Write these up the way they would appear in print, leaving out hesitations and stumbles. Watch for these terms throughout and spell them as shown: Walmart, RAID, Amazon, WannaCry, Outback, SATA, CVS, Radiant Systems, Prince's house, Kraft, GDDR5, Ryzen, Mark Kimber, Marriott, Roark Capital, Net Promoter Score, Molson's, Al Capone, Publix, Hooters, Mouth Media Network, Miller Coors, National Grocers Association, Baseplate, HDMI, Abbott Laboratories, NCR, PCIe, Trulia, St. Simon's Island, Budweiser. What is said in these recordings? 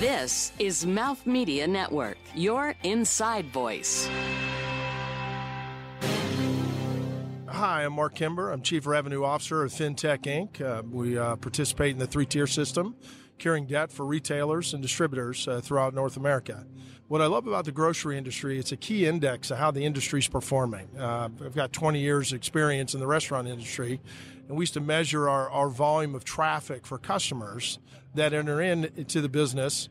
This is Mouth Media Network, your inside voice. Hi, I'm Mark Kimber. I'm Chief Revenue Officer of FinTech, Inc. We participate in the three-tier system, carrying debt for retailers and distributors throughout North America. What I love about the grocery industry, it's a key index of how the industry's performing. I've got 20 years experience in the restaurant industry, and we used to measure our volume of traffic for customers that enter into the business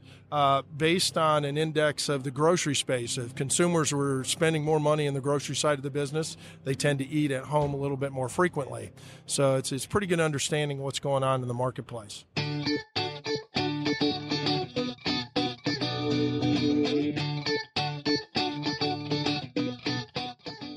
based on an index of the grocery space. If consumers were spending more money in the grocery side of the business, they tend to eat at home a little bit more frequently. So it's pretty good understanding what's going on in the marketplace.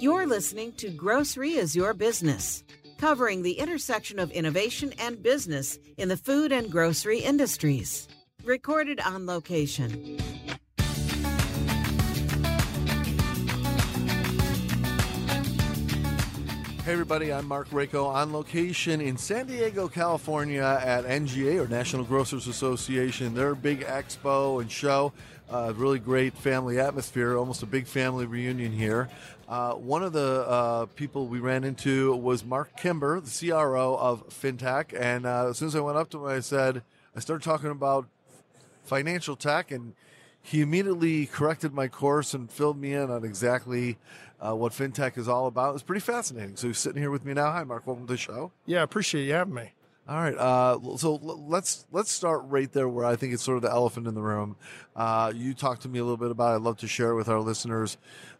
You're listening to Grocery is Your Business, covering the intersection of innovation and business in the food and grocery industries. Recorded on location. Hey everybody, I'm Mark Rako on location in San Diego, California at NGA, or National Grocers Association, their big expo and show. Really great family atmosphere, almost a big family reunion here. One of the people we ran into was Mark Kimber, the CRO of FinTech. And as soon as I went up to him, I started talking about financial tech, and he immediately corrected my course and filled me in on exactly what FinTech is all about. It was pretty fascinating. So he's sitting here with me now. Hi, Mark. Welcome to the show. Yeah, I appreciate you having me. All right, so let's start right there where I think it's sort of the elephant in the room. You talked to me a little bit about it. I'd love to share with our listeners.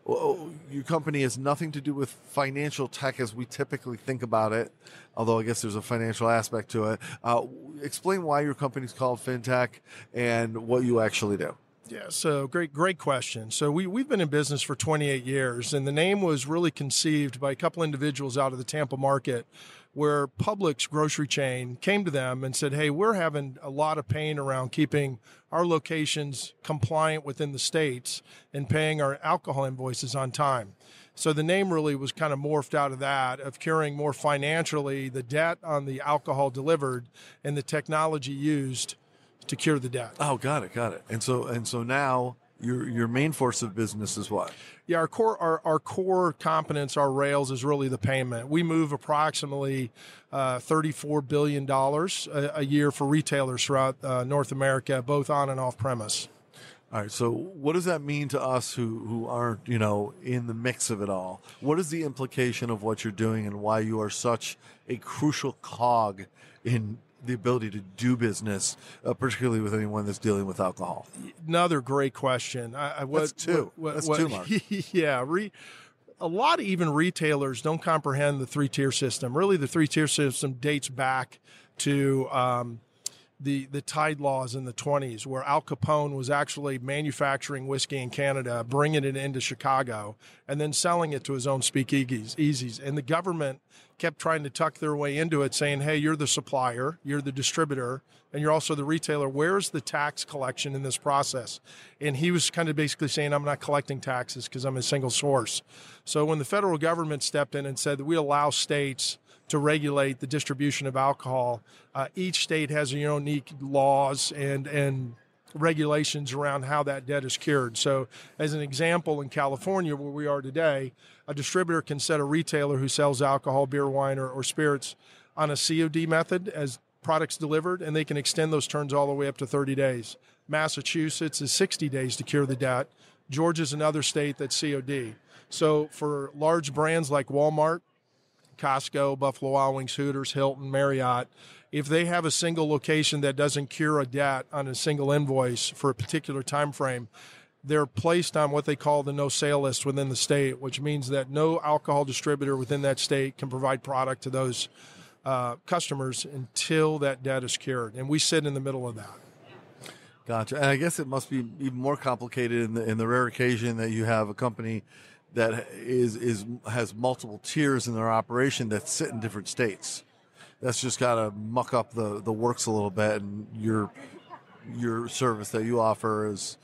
Your company has nothing to do with financial tech as we typically think about it, although I guess there's a financial aspect to it. Explain why your company's called FinTech and what you actually do. Yeah, so great question. So we've been in business for 28 years, and the name was really conceived by a couple individuals out of the Tampa market where Publix grocery chain came to them and said, hey, we're having a lot of pain around keeping our locations compliant within the states and paying our alcohol invoices on time. So the name really was kind of morphed out of that, of carrying more financially the debt on the alcohol delivered and the technology used to cure the debt. Oh, got it. And so now your main force of business is what? Yeah, our core competence, our rails, is really the payment. We move approximately $34 billion a year for retailers throughout North America, both on and off premise. All right. So what does that mean to us who aren't in the mix of it all? What is the implication of what you're doing and why you are such a crucial cog in the ability to do business, particularly with anyone that's dealing with alcohol? Another great question. That's two, Mark. Yeah. A lot of even retailers don't comprehend the three-tier system. Really, the three-tier system dates back to the Tide laws in the 1920s, where Al Capone was actually manufacturing whiskey in Canada, bringing it into Chicago, and then selling it to his own speakeasies. And the government kept trying to tuck their way into it, saying, hey, you're the supplier, you're the distributor, and you're also the retailer. Where's the tax collection in this process? And he was kind of basically saying, I'm not collecting taxes because I'm a single source. So when the federal government stepped in and said that we allow states to regulate the distribution of alcohol, each state has their own unique laws and regulations around how that debt is cured. So as an example, in California, where we are today, a distributor can set a retailer who sells alcohol, beer, wine, or spirits on a COD method as products delivered, and they can extend those terms all the way up to 30 days. Massachusetts is 60 days to cure the debt. Georgia's another state that's COD. So for large brands like Walmart, Costco, Buffalo Wild Wings, Hooters, Hilton, Marriott, if they have a single location that doesn't cure a debt on a single invoice for a particular time frame, they're placed on what they call the no-sale list within the state, which means that no alcohol distributor within that state can provide product to those customers until that debt is cured. And we sit in the middle of that. Gotcha. And I guess it must be even more complicated in the rare occasion that you have a company that has multiple tiers in their operation that sit in different states. That's just got to muck up the works a little bit, and your service that you offer is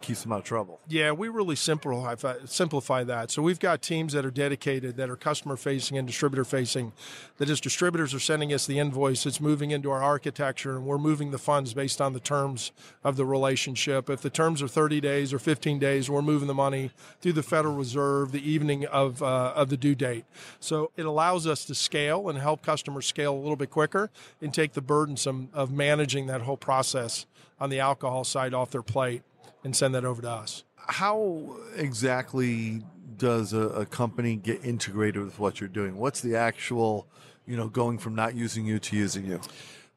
keeps them out of trouble. Yeah, we really simplify that. So we've got teams that are dedicated, that are customer-facing and distributor-facing, that as distributors are sending us the invoice, it's moving into our architecture, and we're moving the funds based on the terms of the relationship. If the terms are 30 days or 15 days, we're moving the money through the Federal Reserve the evening of the due date. So it allows us to scale and help customers scale a little bit quicker and take the burdensome of managing that whole process on the alcohol side off their plate and send that over to us. How exactly does a company get integrated with what you're doing? What's the actual, going from not using you to using you?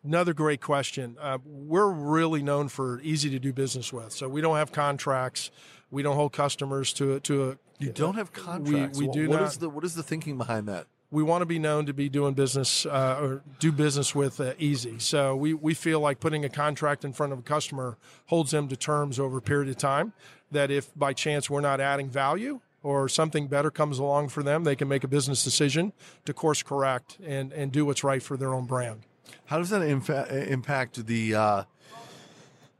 Another great question. We're really known for easy to do business with. So we don't have contracts. We don't hold customers to a. You don't have contracts. We do not. What is the thinking behind that? We want to be known to be doing business or do business with easy. So we feel like putting a contract in front of a customer holds them to terms over a period of time, that if by chance we're not adding value or something better comes along for them, they can make a business decision to course correct and do what's right for their own brand. How does that impact the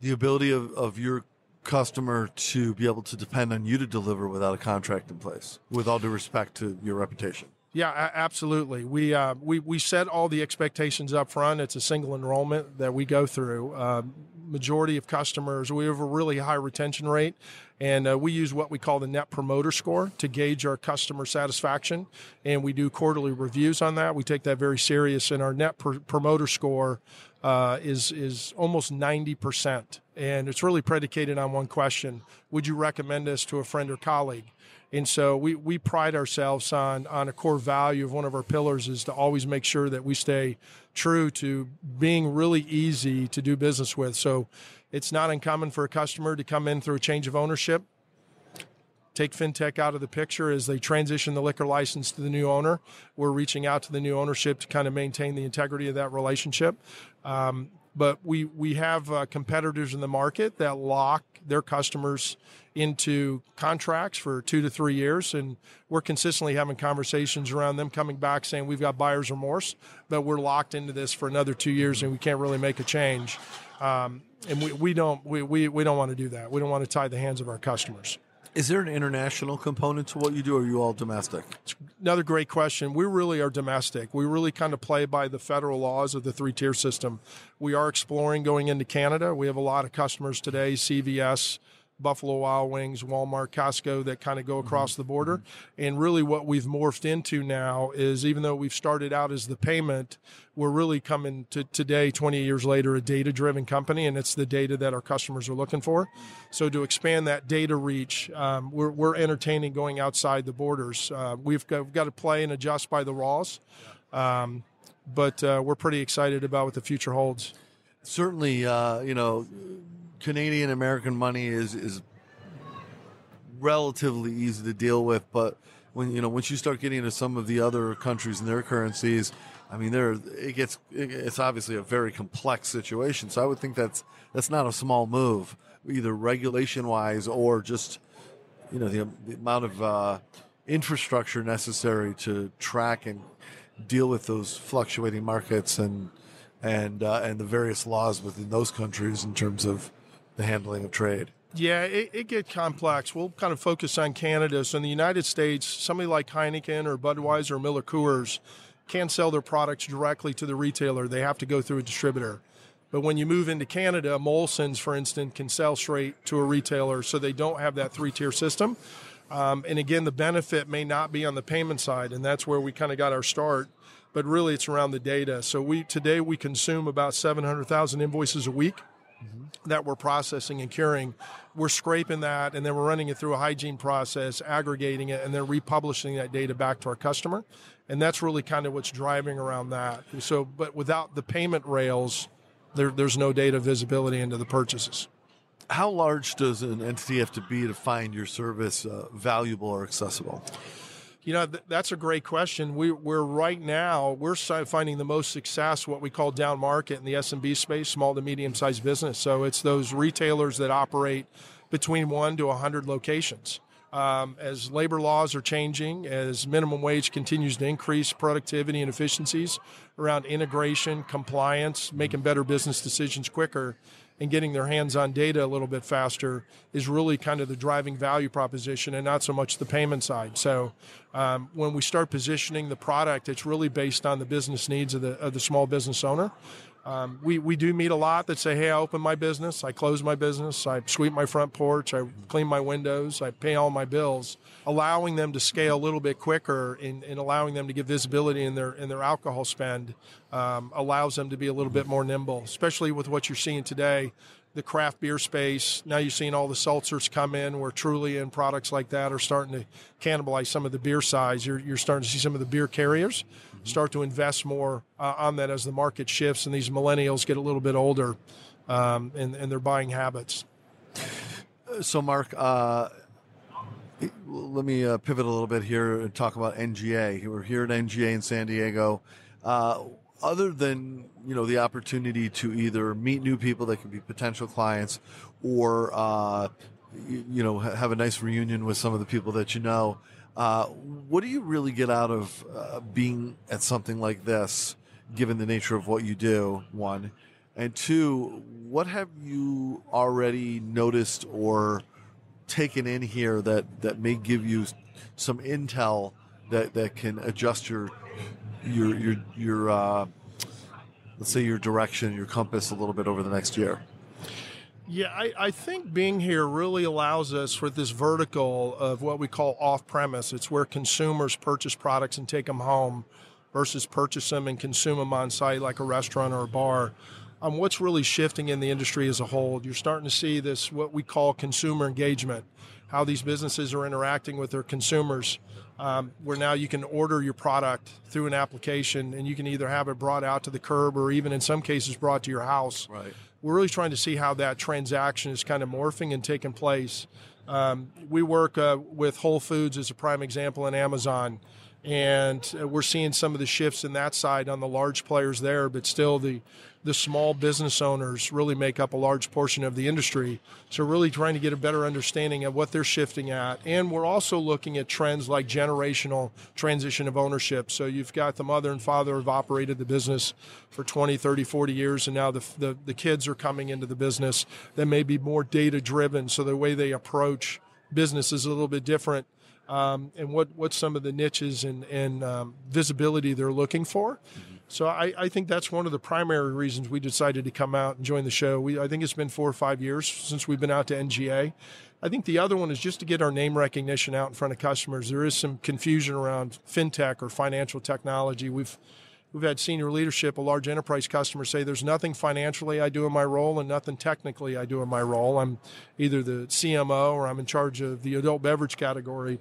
ability of your customer to be able to depend on you to deliver without a contract in place, with all due respect to your reputation? Yeah, absolutely. We set all the expectations up front. It's a single enrollment that we go through. Majority of customers, we have a really high retention rate, and we use what we call the Net Promoter Score to gauge our customer satisfaction, and we do quarterly reviews on that. We take that very serious, and our Net Promoter Score is almost 90%, and it's really predicated on one question: would you recommend us to a friend or colleague? And so we pride ourselves on a core value of one of our pillars is to always make sure that we stay true to being really easy to do business with. So it's not uncommon for a customer to come in through a change of ownership, take FinTech out of the picture as they transition the liquor license to the new owner. We're reaching out to the new ownership to kind of maintain the integrity of that relationship. But we have competitors in the market that lock their customers into contracts for 2 to 3 years, and we're consistently having conversations around them coming back saying we've got buyer's remorse, but we're locked into this for another 2 years and we can't really make a change. And we don't want to do that. We don't want to tie the hands of our customers. Is there an international component to what you do, or are you all domestic? It's another great question. We really are domestic. We really kind of play by the federal laws of the three-tier system. We are exploring going into Canada. We have a lot of customers today, CVS, Buffalo Wild Wings, Walmart, Costco, that kind of go across the border. And really what we've morphed into now is, even though we've started out as the payment, we're really coming to today, 20 years later, a data-driven company, and it's the data that our customers are looking for. So to expand that data reach, we're entertaining going outside the borders. We've got to play and adjust by the laws, but we're pretty excited about what the future holds. Certainly, Canadian-American money is relatively easy to deal with, but once you start getting into some of the other countries and their currencies, it's obviously a very complex situation. So I would think that's not a small move, either regulation-wise or just the amount of infrastructure necessary to track and deal with those fluctuating markets and the various laws within those countries in terms of the handling of trade. Yeah, it gets complex. We'll kind of focus on Canada. So in the United States, somebody like Heineken or Budweiser or Miller Coors can't sell their products directly to the retailer. They have to go through a distributor. But when you move into Canada, Molson's, for instance, can sell straight to a retailer, so they don't have that three-tier system. And again, the benefit may not be on the payment side, and that's where we kind of got our start. But really, it's around the data. So today we consume about 700,000 invoices a week that we're processing and curing. We're scraping that, and then we're running it through a hygiene process, aggregating it, and then republishing that data back to our customer. And that's really kind of what's driving around that. So, but without the payment rails, there's no data visibility into the purchases. How large does an entity have to be to find your service valuable or accessible? That's a great question. We're finding the most success, what we call down market in the SMB space, small to medium-sized business. So it's those retailers that operate between 1 to 100 locations. As labor laws are changing, as minimum wage continues to increase, productivity and efficiencies around integration, compliance, making better business decisions quicker, and getting their hands on data a little bit faster is really kind of the driving value proposition and not so much the payment side. So when we start positioning the product, it's really based on the business needs of the small business owner. We do meet a lot that say, hey, I open my business, I close my business, I sweep my front porch, I clean my windows, I pay all my bills, allowing them to scale a little bit quicker and allowing them to get visibility in their alcohol spend allows them to be a little bit more nimble, especially with what you're seeing today, the craft beer space. Now you're seeing all the seltzers come in where Trulia and products like that are starting to cannibalize some of the beer size. You're starting to see some of the beer carriers start to invest more on that as the market shifts and these millennials get a little bit older and their buying habits. So, Mark, let me pivot a little bit here and talk about NGA. We're here at NGA in San Diego. Other than, you know, the opportunity to either meet new people that could be potential clients or, you know, have a nice reunion with some of the people that you know, what do you really get out of being at something like this, given the nature of what you do, one? And two, what have you already noticed or taken in here that may give you some intel that can adjust your let's say your direction, your compass a little bit over the next year? Yeah, I think being here really allows us for this vertical of what we call off-premise. It's where consumers purchase products and take them home versus purchase them and consume them on site like a restaurant or a bar. What's really shifting in the industry as a whole, you're starting to see this, what we call consumer engagement, how these businesses are interacting with their consumers, where now you can order your product through an application and you can either have it brought out to the curb or even in some cases brought to your house. Right. We're really trying to see how that transaction is kind of morphing and taking place. We work with Whole Foods as a prime example and Amazon, and we're seeing some of the shifts in that side on the large players there, but still the small business owners really make up a large portion of the industry. So really trying to get a better understanding of what they're shifting at. And we're also looking at trends like generational transition of ownership. So you've got the mother and father have operated the business for 20, 30, 40 years, and now the kids are coming into the business that may be more data-driven. So the way they approach business is a little bit different. And what's some of the niches and visibility they're looking for. So I think that's one of the primary reasons we decided to come out and join the show. I think it's been 4 or 5 years since we've been out to NGA. I think the other one is just to get our name recognition out in front of customers. There is some confusion around FinTech or financial technology. We've had senior leadership, a large enterprise customer, say there's nothing financially I do in my role and nothing technically I do in my role. I'm either the CMO or I'm in charge of the adult beverage category.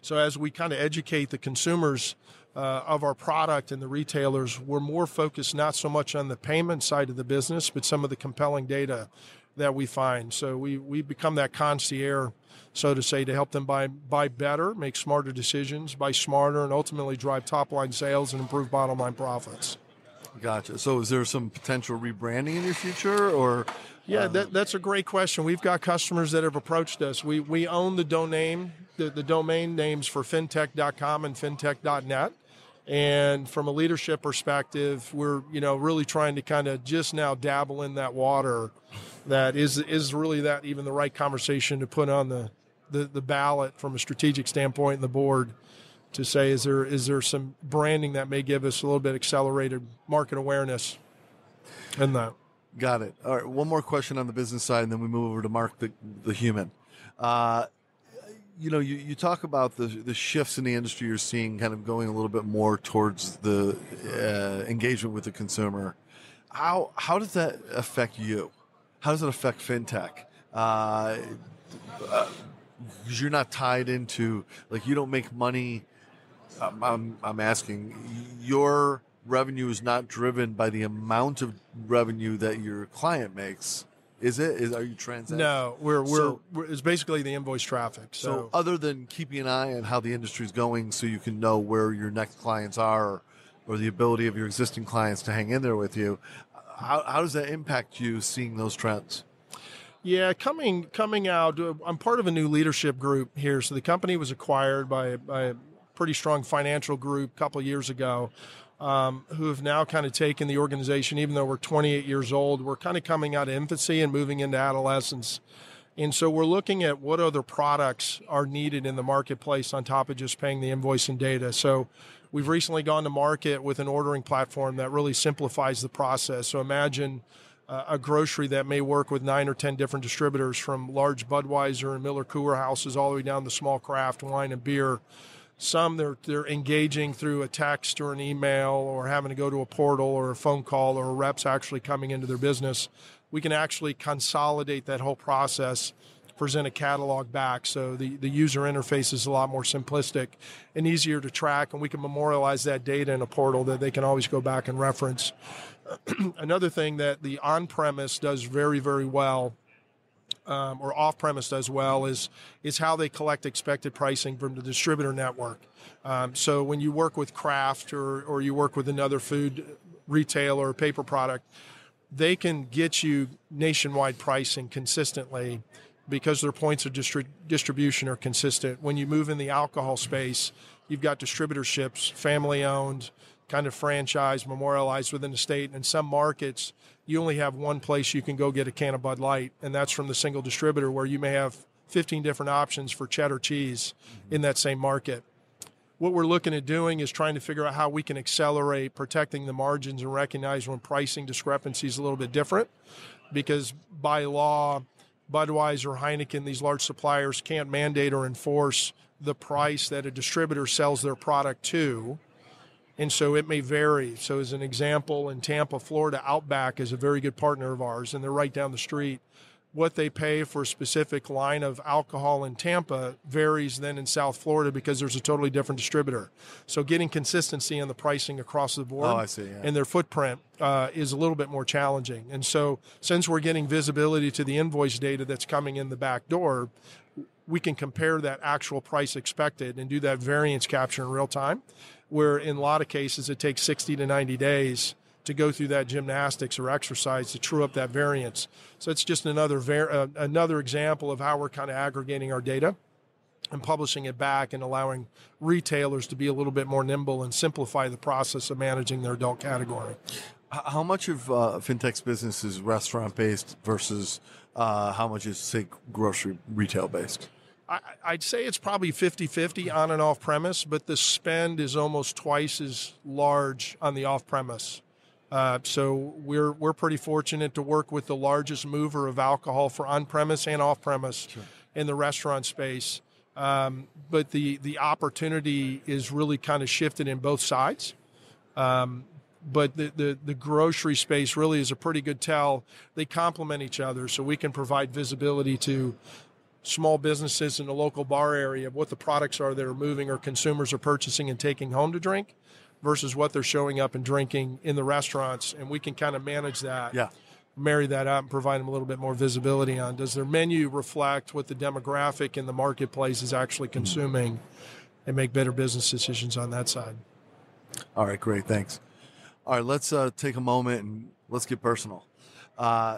So as we kind of educate the consumers of our product and the retailers, we're more focused not so much on the payment side of the business, but some of the compelling data that we find. So we become that concierge, so to say, to help them buy better, make smarter decisions, buy smarter, and ultimately drive top-line sales and improve bottom-line profits. Gotcha. So is there some potential rebranding in your future? Or yeah, that's a great question. We've got customers that have approached us. We own the domain. The domain names for fintech.com and fintech.net. And from a leadership perspective, we're, you know, really trying to kind of just now dabble in that water that is really that even the right conversation to put on the ballot from a strategic standpoint and the board to say, is there some branding that may give us a little bit accelerated market awareness in that? Got it. All right. One more question on the business side, and then we move over to Mark, the human. You know, you talk about the shifts in the industry you're seeing kind of going a little bit more towards the engagement with the consumer. How does that affect you? How does it affect FinTech? Because you're not tied into, like, you don't make money. I'm asking. Your revenue is not driven by the amount of revenue that your client makes. Is it? Are you transacting? No, it's basically the invoice traffic. So other than keeping an eye on how the industry is going so you can know where your next clients are or the ability of your existing clients to hang in there with you, how does that impact you seeing those trends? Yeah, coming out, I'm part of a new leadership group here. So the company was acquired by a pretty strong financial group a couple of years ago, who have now kind of taken the organization. Even though we're 28 years old, we're kind of coming out of infancy and moving into adolescence. And so we're looking at what other products are needed in the marketplace on top of just paying the invoice and data. So we've recently gone to market with an ordering platform that really simplifies the process. So imagine a grocery that may work with 9 or 10 different distributors, from large Budweiser and Miller Coors houses all the way down to small craft wine and beer. Some they're engaging through a text or an email, or having to go to a portal or a phone call, or reps actually coming into their business. We can actually consolidate that whole process, present a catalog back. So the user interface is a lot more simplistic and easier to track, and we can memorialize that data in a portal that they can always go back and reference. Another thing that the on-premise does very, very well, or off-premise does well, is how they collect expected pricing from the distributor network. So when you work with Kraft or you work with another food retailer or paper product, they can get you nationwide pricing consistently because their points of distribution are consistent. When you move in the alcohol space, you've got distributorships, family-owned, kind of franchise, memorialized within the state. And in some markets, you only have one place you can go get a can of Bud Light, and that's from the single distributor, where you may have 15 different options for cheddar cheese in that same market. What we're looking at doing is trying to figure out how we can accelerate protecting the margins and recognize when pricing discrepancy is a little bit different, because by law, Budweiser, Heineken, these large suppliers can't mandate or enforce the price that a distributor sells their product to. And so it may vary. So as an example, in Tampa, Florida, Outback is a very good partner of ours, and they're right down the street. What they pay for a specific line of alcohol in Tampa varies then in South Florida because there's a totally different distributor. So getting consistency in the pricing across the board and their footprint is a little bit more challenging. And so since we're getting visibility to the invoice data that's coming in the back door, we can compare that actual price expected and do that variance capture in real time, where in a lot of cases it takes 60 to 90 days to go through that gymnastics or exercise to true up that variance. So it's just another example of how we're kind of aggregating our data and publishing it back and allowing retailers to be a little bit more nimble and simplify the process of managing their adult category. How much of FinTech's business is restaurant-based versus how much is, say, grocery retail-based? I'd say it's probably 50-50 on and off-premise, but the spend is almost twice as large on the off-premise. So we're pretty fortunate to work with the largest mover of alcohol for on-premise and off-premise in the restaurant space. But the opportunity is really kind of shifted in both sides. But the grocery space really is a pretty good tell. They complement each other, so we can provide visibility to small businesses in the local bar area of what the products are that are moving or consumers are purchasing and taking home to drink, versus what they're showing up and drinking in the restaurants. And we can kind of manage that, marry that up, and provide them a little bit more visibility on, does their menu reflect what the demographic in the marketplace is actually consuming, and make better business decisions on that side. All right, great, thanks. All right, let's take a moment and let's get personal.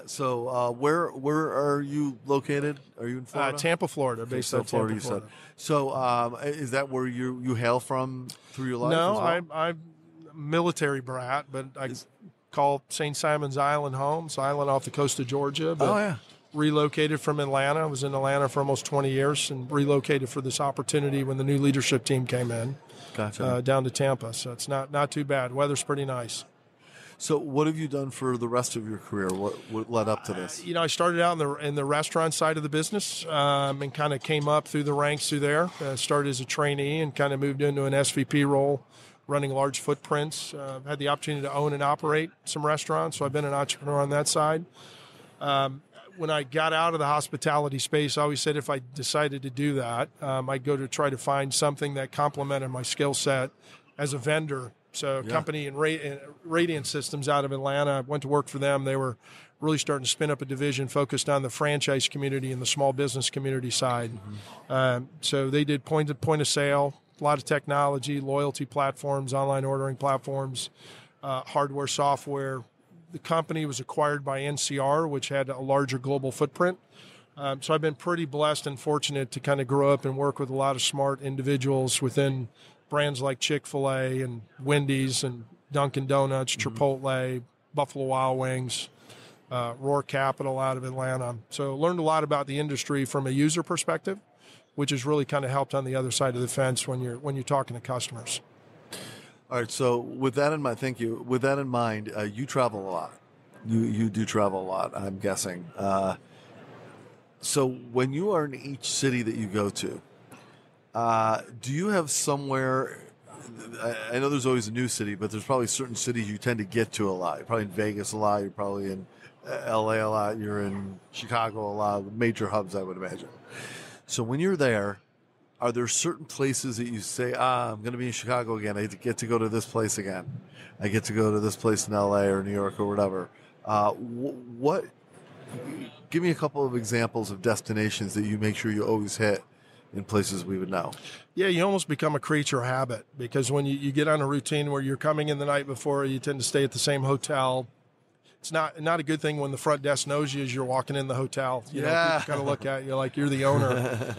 So where are you located? Are you in Florida? Tampa, Florida, based out of Tampa, Florida. So is that where you hail from through your life? No, I'm a military brat, but I call St. Simon's Island home. It's an island off the coast of Georgia. But relocated from Atlanta. I was in Atlanta for almost 20 years and relocated for this opportunity when the new leadership team came in. Gotcha. Down to Tampa. So it's not too bad. Weather's pretty nice. So what have you done for the rest of your career? What led up to this? I started out in the restaurant side of the business and kind of came up through the ranks through there. Started as a trainee and kind of moved into an SVP role, running large footprints. Had the opportunity to own and operate some restaurants, so I've been an entrepreneur on that side. When I got out of the hospitality space, I always said if I decided to do that, I'd go to try to find something that complemented my skill set as a vendor. So a company in Radiant Systems out of Atlanta, I went to work for them. They were really starting to spin up a division focused on the franchise community and the small business community side. So they did point of sale, a lot of technology, loyalty platforms, online ordering platforms, hardware, software. the company was acquired by NCR, which had a larger global footprint. So I've been pretty blessed and fortunate to kind of grow up and work with a lot of smart individuals within brands like Chick-fil-A and Wendy's and Dunkin' Donuts, Chipotle, Buffalo Wild Wings, Roark Capital out of Atlanta. So learned a lot about the industry from a user perspective, which has really kind of helped on the other side of the fence when you're talking to customers. All right. So with that in mind, thank you. With that in mind, you travel a lot. You do travel a lot, I'm guessing. So when you are in each city that you go to, do you have somewhere? I know there's always a new city, but there's probably certain cities you tend to get to a lot. You're probably in Vegas a lot. You're probably in L.A. a lot. You're in Chicago a lot. Major hubs, I would imagine. So when you're there, are there certain places that you say, I'm going to be in Chicago again. I get to go to this place again. I get to go to this place in L.A. or New York or whatever. What? Give me a couple of examples of destinations that you make sure you always hit in places we would know. Yeah, you almost become a creature of habit, because when you get on a routine where you're coming in the night before, you tend to stay at the same hotel. It's not a good thing when the front desk knows you as you're walking in the hotel. You know, people kind of look at you like you're the owner.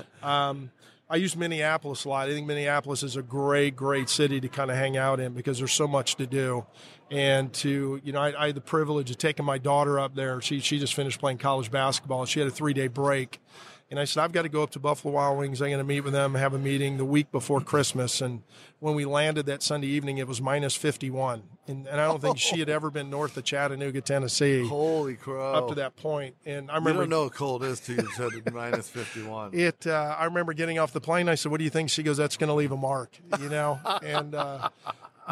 I use Minneapolis a lot. I think Minneapolis is a great, great city to kind of hang out in because there's so much to do. And to, you know, I had the privilege of taking my daughter up there. She just finished playing college basketball. She had a 3-day break. And I said, I've got to go up to Buffalo Wild Wings. I'm going to meet with them, have a meeting the week before Christmas. And when we landed that Sunday evening, it was minus 51. And I don't think she had ever been north of Chattanooga, Tennessee. Holy crow. Up to that point. And I remember. You don't know how cold it is till you said minus 51. I remember getting off the plane. I said, what do you think? She goes, that's going to leave a mark, you know? And,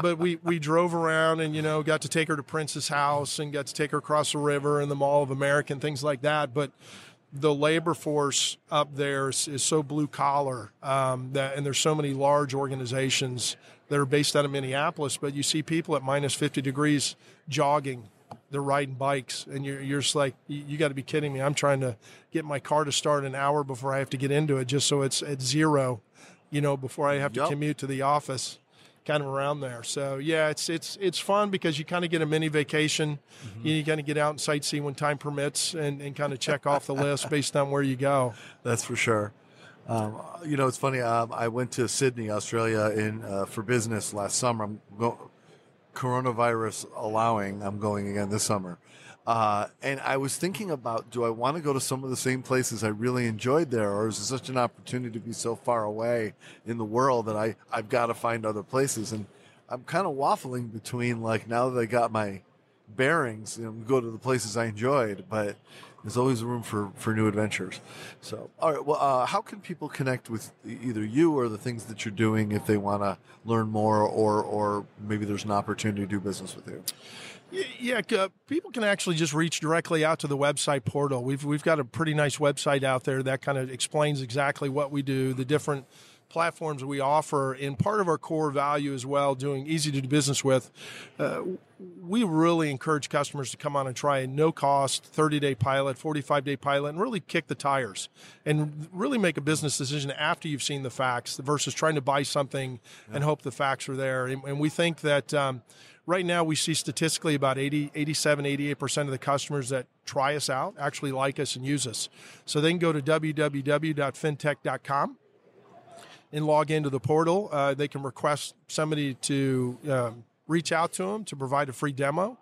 but we drove around and, you know, got to take her to Prince's house and got to take her across the river and the Mall of America and things like that. But the labor force up there is so blue collar, and there's so many large organizations that are based out of Minneapolis, but you see people at minus 50 degrees jogging, they're riding bikes, and you're just like, you got to be kidding me. I'm trying to get my car to start an hour before I have to get into it just so it's at zero, you know, before I have to commute to the office. Kind of around there. So yeah, it's fun because you kind of get a mini vacation. You kind of get out and sightsee when time permits and kind of check off the list based on where you go. That's for sure. You know, it's funny. I went to Sydney, Australia for business last summer. I'm coronavirus allowing, I'm going again this summer. And I was thinking about, do I want to go to some of the same places I really enjoyed there, or is it such an opportunity to be so far away in the world that I've got to find other places? And I'm kind of waffling between, like, now that I got my bearings, you know, go to the places I enjoyed, but there's always room for new adventures. So, all right, well, how can people connect with either you or the things that you're doing if they want to learn more, or maybe there's an opportunity to do business with you? Yeah, people can actually just reach directly out to the website portal. We've got a pretty nice website out there that kind of explains exactly what we do, the different platforms we offer, and part of our core value as well, doing easy to do business with. We really encourage customers to come on and try a no-cost 30-day pilot, 45-day pilot, and really kick the tires and really make a business decision after you've seen the facts versus trying to buy something and hope the facts are there. And we think that right now we see statistically about 87-88% of the customers that try us out actually like us and use us. So they can go to www.fintech.com. and log into the portal. They can request somebody to reach out to them to provide a free demo,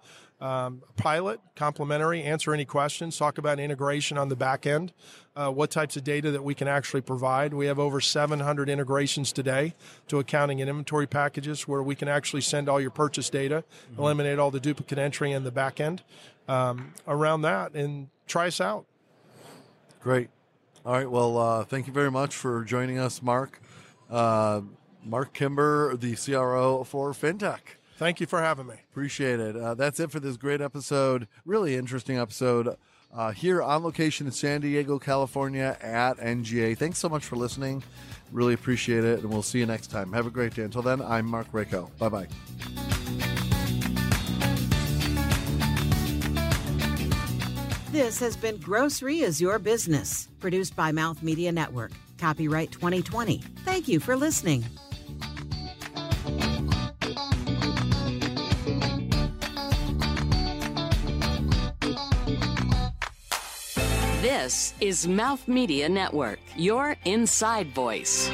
pilot, complimentary, answer any questions, talk about integration on the back end, what types of data that we can actually provide. We have over 700 integrations today to accounting and inventory packages where we can actually send all your purchase data, eliminate all the duplicate entry in the back end around that, and try us out. Great. All right. Well, thank you very much for joining us, Mark. Mark Kimber, the CRO for FinTech. Thank you for having me. Appreciate it. That's it for this great episode, really interesting episode here on location in San Diego, California at NGA. Thanks so much for listening. Really appreciate it, and we'll see you next time. Have a great day. Until then, I'm Mark Rako. Bye-bye. This has been Grocery is Your Business, produced by Mouth Media Network. Copyright 2020. Thank you for listening. This is Mouth Media Network, your inside voice.